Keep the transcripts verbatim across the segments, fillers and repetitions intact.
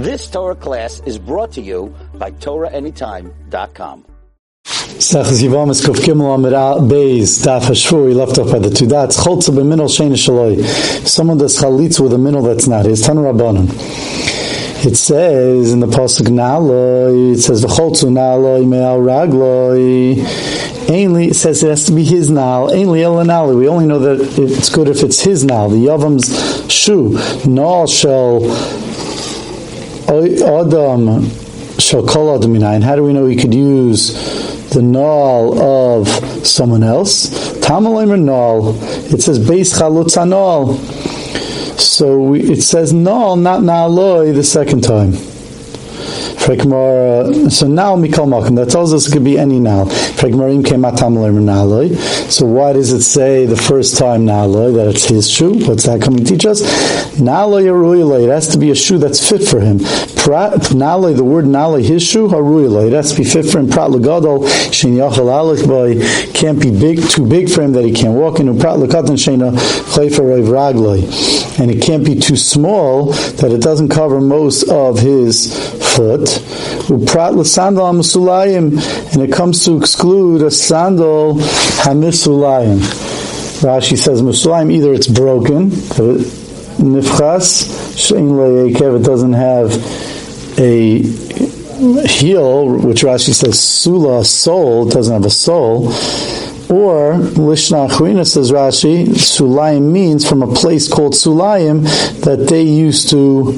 This Torah class is brought to you by Torah Anytime dot com. Sechus Yivam is Kuf Gimel Amid Beis Daf Hashvu. He left off by the two dots. Choltza b'minol shein shaloi. Someone does chalitz with a minol that's not his. Tanu Rabbanon. It says in the pasuk Nalai. It says v'choltzu Nalai me'al ragloi. Ainly, it says it has to be his nal. Ainly el nali. We only know that it's good if it's his nal. The yavam's shoe. Nal shall adam shall kol adaminayin. How do we know he could use the nal of someone else? Tamalim or nal. It says beis chalutz nal. So we, it says nal, not naloi, the second time. So now Mikal Malkim, that tells us it could be any now. So why does it say the first time Naloi that it's his shoe? What's that coming to teach us? Naloi Aruyaloi, it has to be a shoe that's fit for him. Naloi, the word Naloi, his shoe, Aruyaloi, it has to be fit for him. Prat Legadol, Shein Yachal Alech Boi, can't be big, too big for him that he can't walk into. Prat Lekatan Shein Chayfa Reiv Ragloi, and it can't be too small that it doesn't cover most of his foot. Uprat l'sandal musulayim, and it comes to exclude a sandal hamizulayim. Rashi says musulayim, either it's broken, nifchas she'in lo yekev, it doesn't have a heel, which Rashi says sula, soul, doesn't have a soul. Or, Lishna Achurina, says Rashi, sulayim means from a place called sulayim that they used to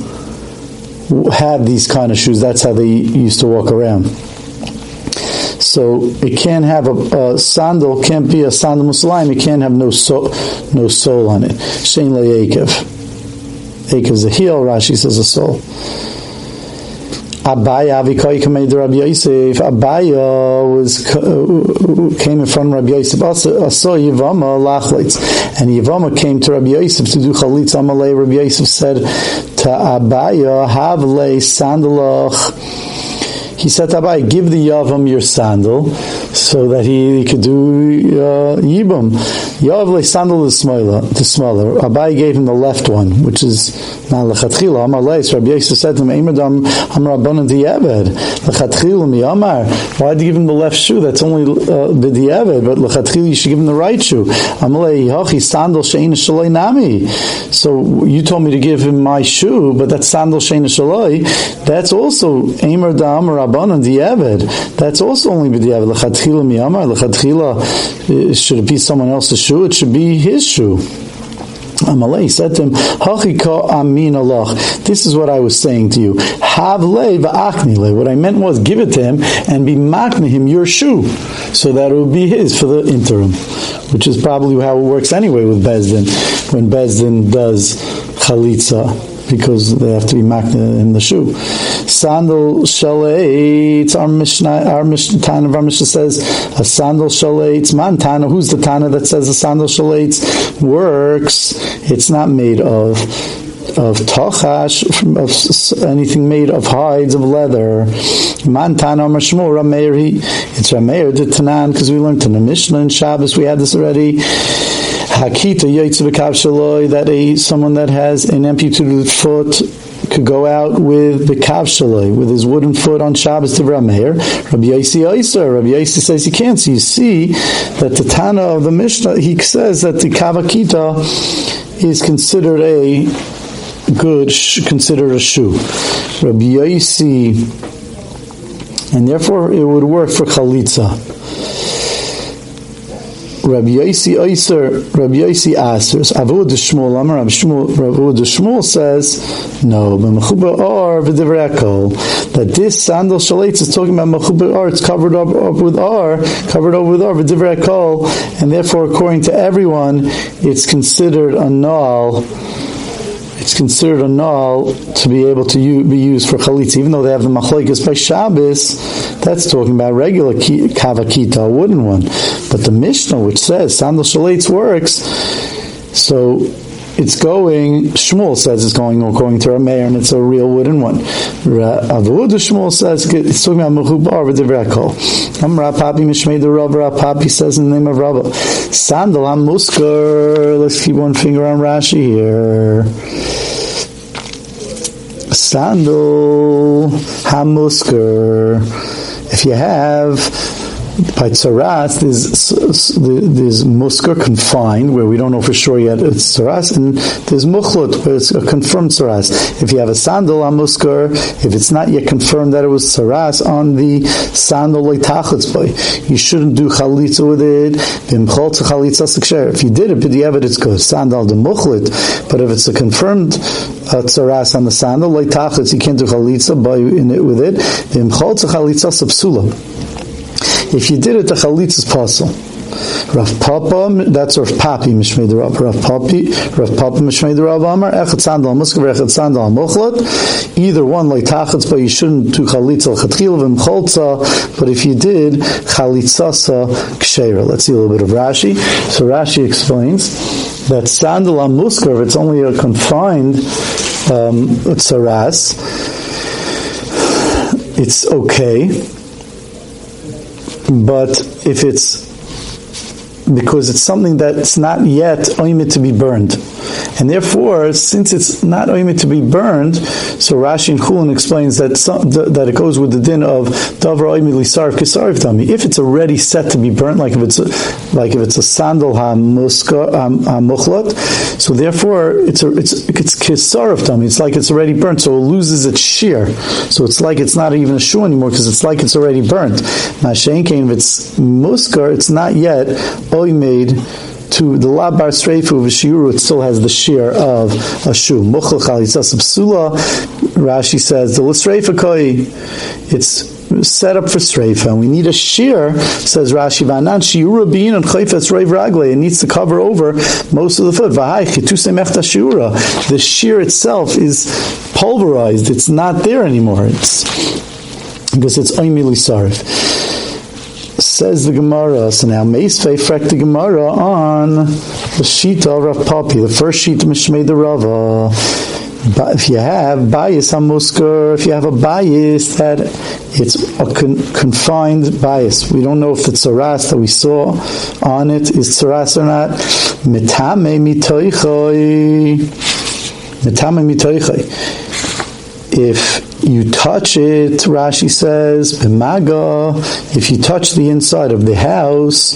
have these kind of shoes. That's how they used to walk around. So it can't have a, a sandal, can't be a sandal musulayim, it can't have no soul, no soul on it. Shein lo yekev. Yekev is a heel, Rashi says a soul. Abaya, Avikayikamed Rabbi Yosef. Abaya was, came in front of Rabbi Yosef. Aso Yivama lachlitz. And Yivama came to Rabbi Yosef to do chalitz. Amalei, Rabbi Yosef said to Abaya, Havle sandalach. He said to Abaya, give the Yavam your sandal so that he, he could do uh, Yibam. Yavle sandal is smaller, the smaller. Abaya gave him the left one, which is now lechatzila. Amar leis. Rabbi Yaisi said to him, "Eimadam amrabanan diavad lechatzila miyamar. Why do you give him the left shoe? That's only the diavad. But lechatzila, you should give him the right shoe. Amalei hachi sandal she'ena shaloi nami. So you told me to give him my shoe, but that sandal she'ena shaloi, that's also eimadam amrabanan diavad. That's also only the diavad lechatzila miyamar. Lechatzila, should it be someone else's shoe? It should be his shoe." Amalei said to him, Hachika amin Allah. This is what I was saying to you. Havle va'aknile. What I meant was give it to him and be makne him your shoe, so that it would be his for the interim, which is probably how it works anyway with Bezdin, when Bezdin does chalitza, because they have to be makne in the shoe. Sandal shalaitz, our Mishnah, our Mishnah of our Mishnah says, a sandal shalaitz, Mantana, who's the Tana that says a sandal shalaitz works? It's not made of of tochash, of anything made of hides, of leather. Mantana, Shmuel, Rameir, it's Rameir, the Tanan, because we learned in the Mishnah and Shabbos, we had this already. Hakita yaitzu b'kav shaloi, that a someone that has an amputated foot could go out with the b'kav shaloi, with his wooden foot on Shabbos to Rameir. Rabbi Yaisi Oiser, Rabbi Yaisi says he can't. So you see that the Tana of the Mishnah, he says that the kavakita is considered a good, considered a shoe. Rabbi Yaisi, and therefore it would work for chalitza. Rabbi Yaisi Oiser, Rabbi Yaisi Asers, Avu de Shmuel, Amar Rabbi Shmuel says, no, but Mechubar Ar v'divrei, that this sandal shalitz is talking about Mechubar Ar, it's covered up, up with Ar, covered over with Ar v'divrei, and therefore, according to everyone, it's considered a null. It's considered a null to be able to u- be used for chalitz, even though they have the machlokes by Shabbos. That's talking about regular ki- kavakita, a wooden one. But the Mishnah, which says sandal shalitz works, so it's going. Shmuel says it's going according to Rameir, and it's a real wooden one. Avuda Shmuel says it's talking about mechubar v'divrei. I'm Rav Papi mishmei the Rabba. Rav Papi says in the name of Rabba, Sandal Hamuskar. Let's keep one finger on Rashi here. Sandal Hamuskar. If you have, by tsaras, there's, there's muskar, confined, where we don't know for sure yet it's tsaras, and there's muchlut, where it's a confirmed tsaras. If you have a sandal hamuskar, if it's not yet confirmed that it was tsaras on the sandal lechatzila boy, you shouldn't do chalitz with it. If you did it, but you have it, it's good. Sandal the muchlut, but if it's a confirmed uh, tsaras on the sandal lechatzila, you can't do chalitza boy in it with it. If you did it, the chalitz is possible. Rav Papi, that's Rav Papi Mishmei the Rab. Rav Papi, Rav Papi Mishmei the Rab. Amar Echad Sandal Muskav, Echad Sandal Muchlat. Either one like tachitz, but you shouldn't do chalitz al chatchilav imcholza. But if you did chalitzasa ksheira, let's see a little bit of Rashi. So Rashi explains that Sandal Muskav, it's only a confined um, tsaras. It's okay. But if it's, because it's something that's not yet oimit to be burned, and therefore, since it's not oimit to be burned, so Rashi and Chulin explains that some, that it goes with the din of davar oimit lisarif kisarif tami. If it's already set to be burnt, like if it's a, like if it's a sandal hamuchlat, so therefore it's a, it's it's kisarif tami. It's like it's already burnt, so it loses its shear. So it's like it's not even a shoe anymore because it's like it's already burnt. Mashen kein, if it's muskar, it's not yet oimid to the labar streifu of a shiuru, it still has the shear of a shoe. Muchal chalitzas psula, Rashi says, the l'streifa koi, it's set up for streifa, and we need a shear, says Rashi, v'anan shiura bin and chayfetz reiv ragle, it needs to cover over most of the foot. V'hai chitus emechta shiura, the shear itself is pulverized, it's not there anymore, it's because it's oimili sarif. Says the Gemara, so now Meisvei frek the Gemara on the Shita of Rav Papi, the first Shita Mishmei the Rava. But if you have bias on muskar, if you have a bias that it's a con- confined bias, we don't know if the tsaras that we saw on it is tsaras or not. Metame mitoichoi, metame mitoichoi. If you touch it, Rashi says, b'maga, if you touch the inside of the house,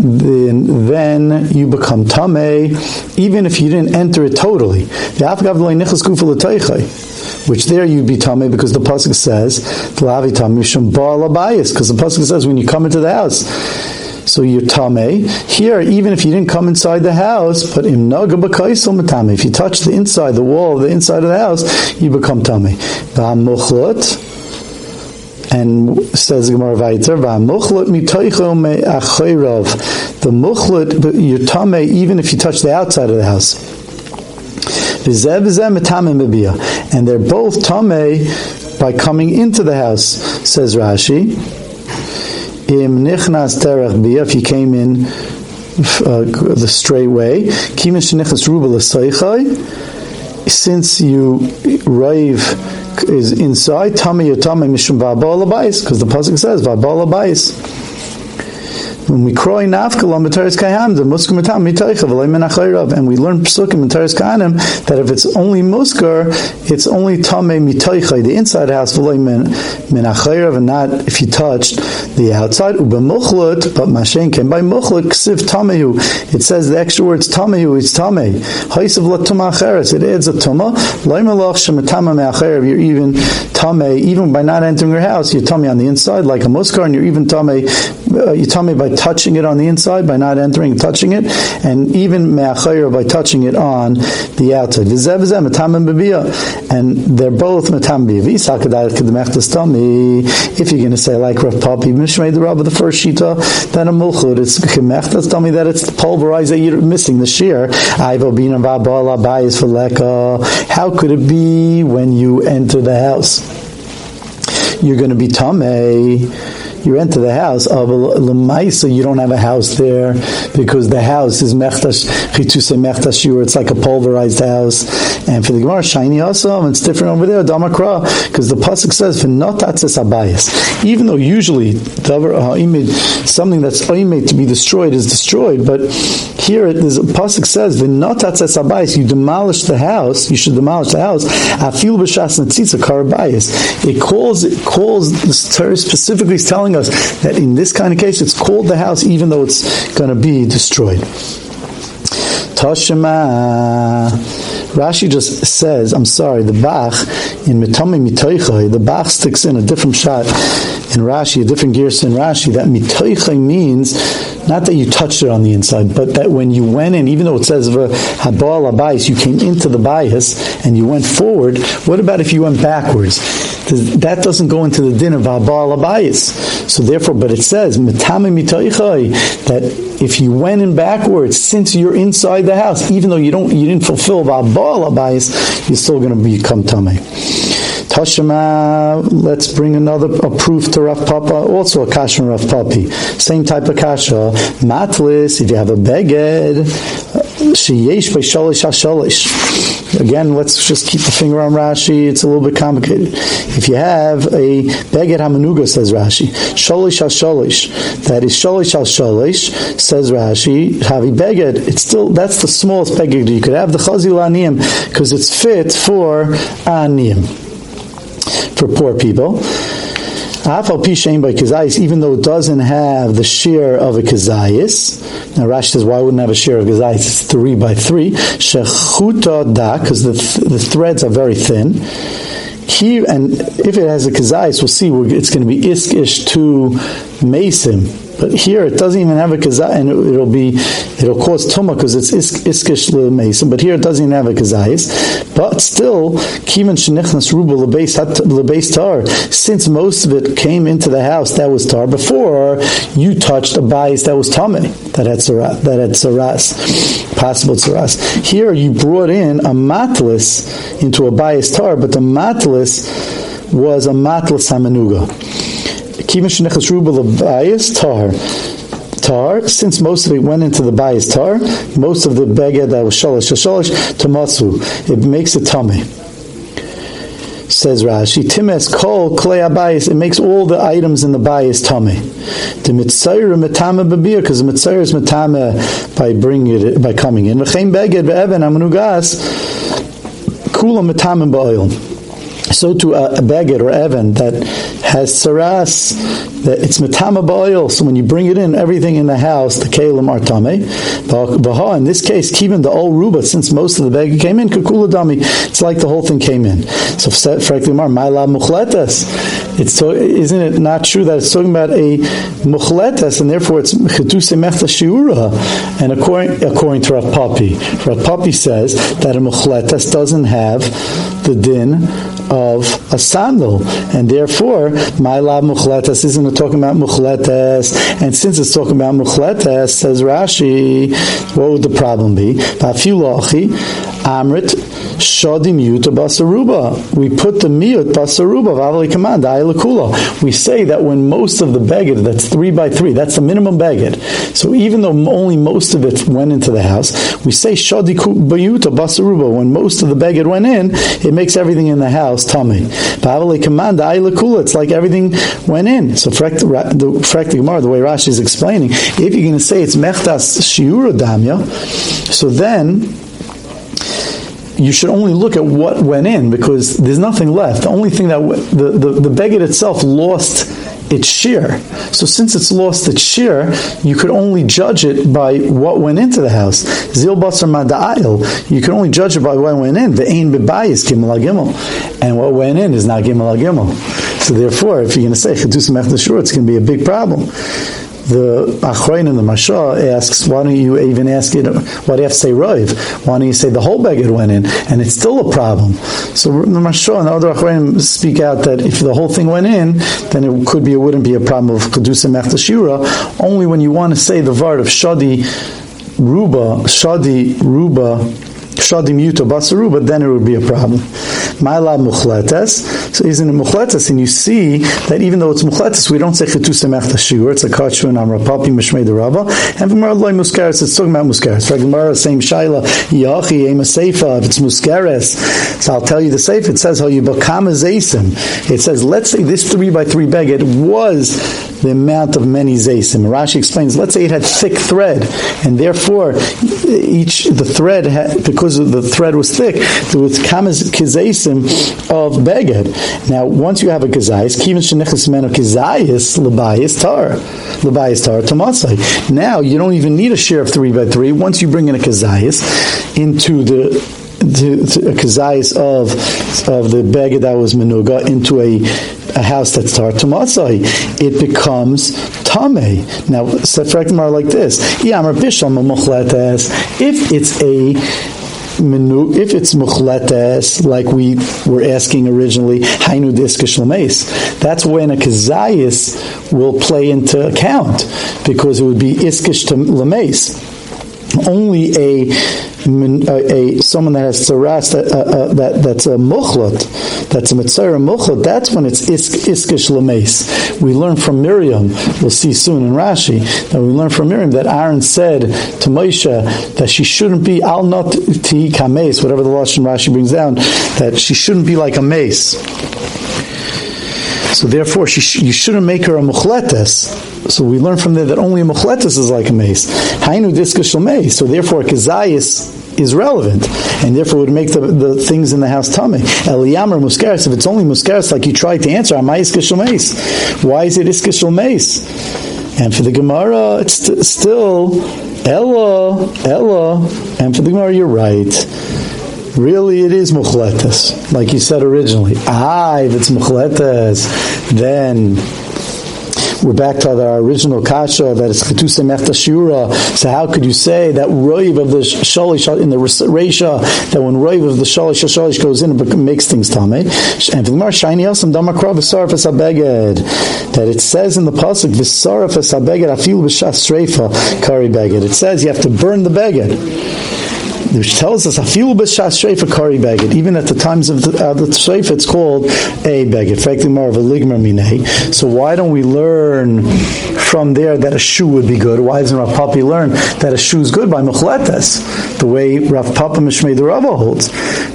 then, then you become tamei, even if you didn't enter it totally. Which there you'd be tamei because the pasuk says, because the pasuk says when you come into the house, so you're tamei. Here, even if you didn't come inside the house, but im naga b'kaisel tamei. If you touch the inside, the wall, the inside of the house, you become tamei. V'hamuchlut, and says the Gemara Vayter, v'hamuchlut mitoichel me'achoirav. The muchlut, you're tamei even if you touch the outside of the house. V'zeh v'zeh metamei mebiyah, and they're both tamei by coming into the house, says Rashi. If you came in uh, the straight way, since you rave is inside, because the pasuk says va'bal habayis. When we cry nafkalam b'teres kayam, the muskar metam mitaycha v'lo min achayrav, and we learn psukim b'teres kayanim that if it's only muskar, it's only tamei mitaycha, the inside house, v'lo min achayrav, and not if you touched the outside. Uba muchlut, but mashen came by muchlut ksiv tamehu. It says the extra words tamehu is tameh. Haysav latuma acheres. It adds a tuma. Loimalach shematama meacherev. You're even tameh, even by not entering your house. You're tameh on the inside like a muskar, and you're even tameh. Uh, you're tameh by touching it on the inside, by not entering, touching it, and even meacherev by touching it on the outside. V'zev v'zev metamim b'biyah, and they're both metam b'biyah. If you're going to say like Rav Papi Mishmei the Rabba, the first shita, then a mulchud, it's chemechtas, tell me that it's pulverized, that you're missing the shear. How could it be when you enter the house? You're going to be tamei. you enter the house of Lemaisa, you don't have a house there because the house is mechtash chituse mechtash yur. It's like a pulverized house. And for the Gemara shiny also, it's different over there. Damakra, because the pasuk says for not atzes abayis. Even though usually something that's oimed to be destroyed is destroyed, but here it is. Pasuk says for not atzes abayis. You demolish the house. You should demolish the house. Afil b'shas netzitza karabayis. It calls it calls this Torah specifically is telling us that in this kind of case it's called the house even though it's going to be destroyed. Toshima Rashi just says, I'm sorry, the Bach in Mitamei Mitoichai, the Bach sticks in a different shot in Rashi, a different gears in Rashi, that Mitoichai means not that you touched it on the inside, but that when you went in, even though it says habal abayis, you came into the bias and you went forward. What about if you went backwards? That doesn't go into the din of habal abayis. So therefore, but it says metamei mitoichai that if you went in backwards, since you're inside the house, even though you don't, you didn't fulfill habal abayis, you're still going to become tamei. Tashema, let's bring another a proof to Rav Papi, also a kasha and Rav Papi. Same type of kasha. Matlis, if you have a beged, sheyesh by sholish ha-sholish. Again, let's just keep the finger on Rashi. It's a little bit complicated. If you have a beged hamanuga, says Rashi, sholish ha-sholish, that is sholish ha-sholish, says Rashi, havi beged. It's still, that's the smallest beged you could have, the chazil aniyim, because it's fit for aniyim, for poor people. Afal pi shein by Kizayis, even though it doesn't have the share of a Kizayis. Now Rashi says, why wouldn't it have a share of Kizayis? It's three by three. Shechuta da, because the, th- the threads are very thin. Here, and if it has a Kizayis, we'll see, it's going to be Iskish to Mesim. But here it doesn't even have a kazayis, and it'll be it'll cause tumah because it's isk, iskish l'meisim. But here it doesn't even have a kazayis. But still, kivan shenichnas ruba l'beis tar. Since most of it came into the house that was tar before, you touched a bayis that was tamei that had saras, that had saras, possible saras. Here you brought in a matlis into a bayis tar, but the matlis was a matlis hamanuga. Tar, since most of it went into the bayis tar, most of the beged that was shalish shalish tomatsu, it makes it tummy. Says Rashi, times kol klei abayis, it makes all the items in the bayis tummy. The mitzayir metame b'bir, because the mitzayir is metame by bringing it, by coming in. V'chein beged ve'evan amanugas kulam metame ba'oil. So to a, a beged or evan that has saras, that it's metama ba'oil, so when you bring it in, everything in the house, the kelim are tamei. V'ha, in this case, even the old ruba, since most of the beged came in, kukula dami, it's like the whole thing came in. So frankly, my la muchletas, it's so, isn't it not true that it's talking about a muchletas, and therefore it's chituse mechta shiura? And according, according to Rav Papi, Rav Papi says that a muchletas doesn't have the din of a sandal, and therefore my la muchletas isn't talking about muchletas, and since it's talking about muchletas, says Rashi, what would the problem be? Amrit shodim yuta basaruba. We put the miyut basaruba v'avli command ayelakula. We say that when most of the beged, that's three by three, that's the minimum beged. So even though only most of it went into the house, we say shodi bayuta basaruba. When most of the beged went in, it makes everything in the house tummy. V'avli command ayelakula. It's like everything went in. So frekt the frekt Gemara, the way Rashi is explaining, if you're going to say it's mechtas shiura damya, so then you should only look at what went in, because there's nothing left. The only thing that w- the, the the beged itself lost its shear. So since it's lost its shear, you could only judge it by what went into the house. Zil basar mada'il. You can only judge it by what went in. Ve'ein bebayis gimel ha'gimel, and what went in is not gimel ha'gimel. So therefore, if you're going to say chedus mechdashur, it's going to be a big problem. The Achrein and the Mashah asks, why don't you even ask it? Why do you have to say Rav? Why don't you say the whole beged went in? And it's still a problem. So the Mashah and the other Achrein speak out that if the whole thing went in, then it could be, it wouldn't be a problem of Kedusa Mechtashira. Only when you want to say the Vard of Shadi Ruba, Shadi Ruba, Shadi Muta Basaruba, then it would be a problem. Ma'ala Muchletes. So isn't it muchletes? And you see that even though it's muchletes, we don't say chetu semach tashigur. It's a kachun on Rav Papi mishmei the Rava. And Gemara loy muskaris. It's talking about muskaris. Right? Gemara same shaila yachi ema seifa. If it's muskaris, so I'll tell you the seif. It says how you become a zeisim. It says let's say this three by three beged was the amount of many zeisim. Rashi explains. Let's say it had thick thread, and therefore each the thread had, because the thread was thick, there was kizayis of beged. Now, once you have a kizayis, kivin shenichas men of kizayis lebayis tar lebayis tar tamasai. Now you don't even need a share of three by three. Once you bring in a kizayis into the To, to a kizayis of of the beged that was menuga into a, a house that's tar tamasai, it becomes tamei. Now, sefrek more like this: if it's a Menu, if it's muchletes, like we were asking originally, hainu diskish l'meis, that's when a kizayis will play into account because it would be iskish to l'meis. Only a, a, a someone that has tsaras that, uh, uh, that that's a muchlut, that's a mitzvah muchlut. That's when it's isk, iskish l'meis. We learn from Miriam. We'll see soon in Rashi that we learn from Miriam that Aaron said to Moshe that she shouldn't be al not ti kameis, whatever the lashon Rashi brings down, that she shouldn't be like a mace. So therefore, she sh- you shouldn't make her a muchletes. So we learn from there that only a muchletes is like a mace. Hainu diskashal mace. So therefore, a kizayis is relevant, and therefore would make the, the things in the house tummy. Eliyamer muskaris. If it's only muskaris, like you tried to answer, am I iskashal mace? Why is it iskashal mace? And for the Gemara, it's st- still ella ella. And for the Gemara, you're right. Really, it is muchletes, like you said originally. Ah, if it's muchletes, then we're back to our original kasha that is chetu semach tashura. So how could you say that roiv of the sholish in the reisha that when roiv of the sholish sholish goes in and makes things tamei? And for the Gemara, shiny elsam damakra v'saraf esabeged, that it says in the pasuk v'saraf esabeged afil b'shas shreifa kari beged. It says you have to burn the beged, which tells us afilu b'shas shreifa kari beged. Even at the times of the, uh, the shreifa, it's called a beged. Frankly, more of a ligmer minei. So why don't we learn from there that a shoe would be good? Why doesn't Rav Papi learn that a shoe is good by muchletes? The way Rav Papi mishmei the Rava holds,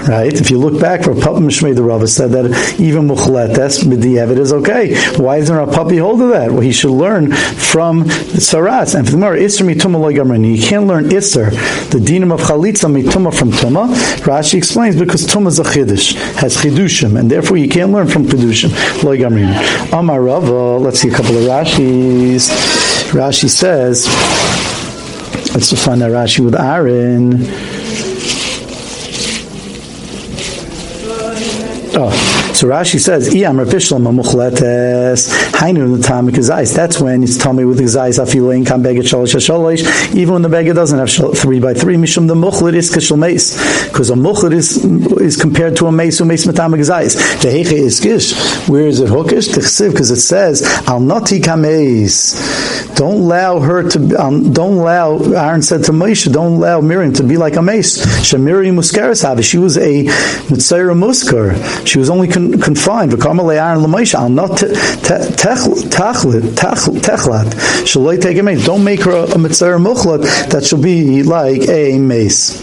right? If you look back, Rav Papi mishmei the Rava said that even muchletes b'diavad is okay. Why doesn't Rav Papi hold to that? Well, he should learn from saras. And for the more iser mitumah lo gamrani, you can't learn iser the dinam of chalitz Tumah from Tumah. Rashi explains because Tumah is a chiddush, has chidushim, and therefore you can't learn from chidushim. Lo gamrin. Amar Rava. Let's see a couple of Rashis. Rashi says, let's find that Rashi with Aaron. Oh. So Rashi says, "Iam Rapishlam Muchletes Hainu Tam Kizayis." That's when it's Tommy with Kizayis Afilein Kam Beged Shalish Shalish. Even when the beged doesn't have three by three, Mishum the Muchlet is Kishal Meis, because a Muchlet is is compared to a Meis who makes Matam Kizayis. The Heiche Iskish. Where is it Hokish? The Chesiv, because it says Al Nati Kameis. Don't allow her to. Um, don't allow. Aaron said to Moshe, "Don't allow Miriam to be like a Meis." Shemiri Muskaris Havi. She was a Mitzayra Muskar. She was only. Con- Confined. Don't make her a mitzvah muchlat that shall be like a mace.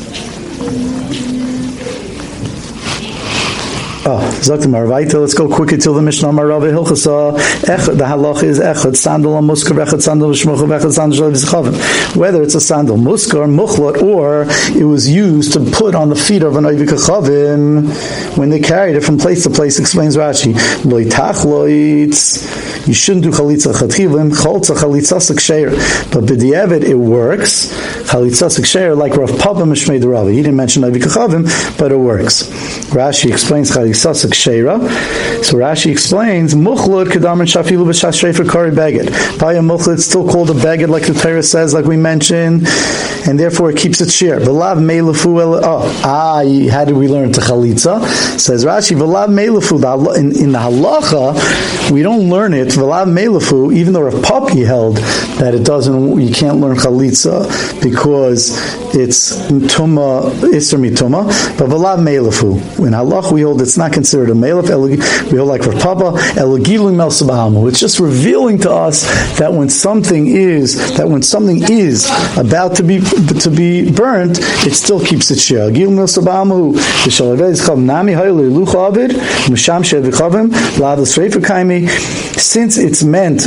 Oh, Zaktimar Vaita, let's go quickly till the Mishnah Marava Hilchasa. Echad, the halach is Echad, Sandal Hamuskar, Echad, Sandal Shmuchov, Echad, Sandal Shavizchavim. Whether it's a Sandal Muskar, Muchlat, or it was used to put on the feet of an Oivikachavim when they carried it from place to place, explains Rashi. Loitach loitz. You shouldn't do Chalitza Chatchivim, Chaltza Chalitza Seksher. But B'diavad, it works. Chalitza Seksher, like Rav Papa Mishmei Rav. He didn't mention Oivikachavim, but it works. Rashi explains Chalitza. So Rashi explains muchlut kedamrin shafilu b'shas shreifa kari beged. By a muchlut, it's still called a beged, like the Taraz says, like we mentioned, and therefore it keeps its share. V'lav meilafu el. Oh, ah, how did we learn to chalitza? Says Rashi, v'lav meilafu. In, in the halacha, we don't learn it. V'lav meilafu, even though Rav Papi held that it doesn't, you can't learn chalitza because it's tumah iser mituma. But v'lav meilafu. In halacha, we hold it's not not considered a melech. We hold like Rav Papi, elogilu melsabahamu. It's just revealing to us that when something is that when something is about to be to be burnt, it still keeps its share. Elogilu melsabahamu. The shalavez chav nami haylu lucha avid musham shevikavim ladus reifakaimi. Since it's meant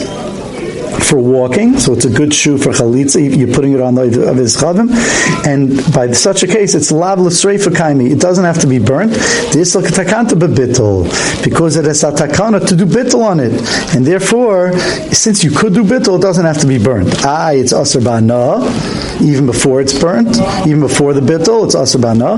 for walking, so it's a good shoe for chalitz. You're putting it on the of his chavim, and by such a case, it's lav l'srei for kaimi. It doesn't have to be burnt. This l'katakanta bebitol, because it has a takana to do bitol on it, and therefore, since you could do bitol, it doesn't have to be burnt. Ah, it's aser bana, even before it's burnt, even before the bitol, it's aser bana.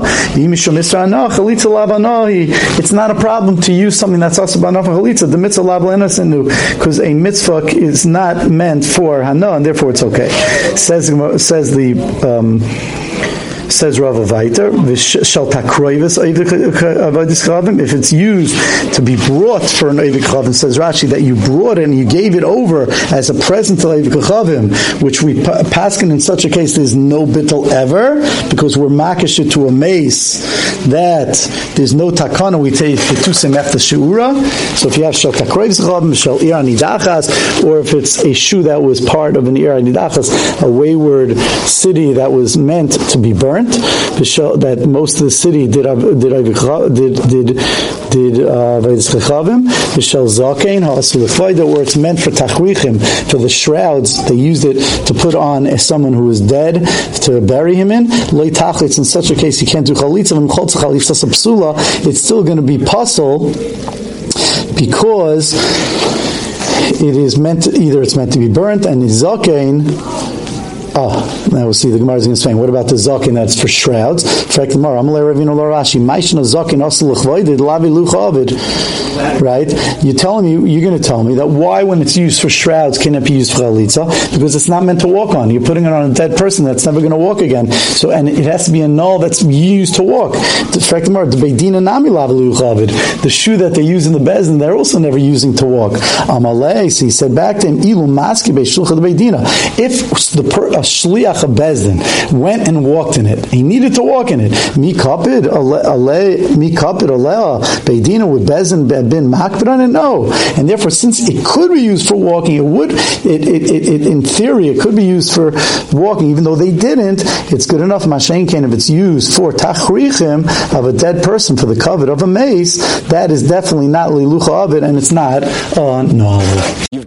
It's not a problem to use something that's aser bana for chalitza. The mitzvah lav l'enasinu, because a mitzvah is not meant for Hana, and therefore it's okay. Says says the um, says Rava Viter, if it's used to be brought for an Eidik Chavim, says Rashi that you brought it and you gave it over as a present to Eidik Chavim, which we paskin in such a case there's no bittul ever, because we're makish it to a mace that there's no takana, we take the tusim after she'ura. So if you have shel takroivs chavim, shel ir anidachas, or if it's a shoe that was part of an ir anidachas, a wayward city that was meant to be burned, that most of the city did did did did uh, where it's meant for tachwichim, for the shrouds they used it to put on as someone who is dead to bury him in. In such a case, you can't do chalitz. It's still going to be puzzle because it is meant to, either it's meant to be burnt and zakein. Oh, now we'll see. The Gemara is going to explain. What about the zakin? That's for shrouds. Right? You're telling me, you're going to tell me that why, when it's used for shrouds, can it be used for chalitza? Because it's not meant to walk on. You're putting it on a dead person that's never going to walk again. So, and it has to be a null that's used to walk. The shoe that they use in the Bezdin, they're also never using to walk. So he said back to him, if the per- shliach of Bezdin went and walked in it. He needed to walk in it. Mi kapid ale mi kapid alea beidina, would Bezdin had been makpid on it? No. And therefore, since it could be used for walking, it would. It, it, it, it in theory it could be used for walking, even though they didn't. It's good enough. Mashen ken, if it's used for tachrichim of a dead person, for the covet of a mace, that is definitely not lilucha of it, and it's not uh, no. You've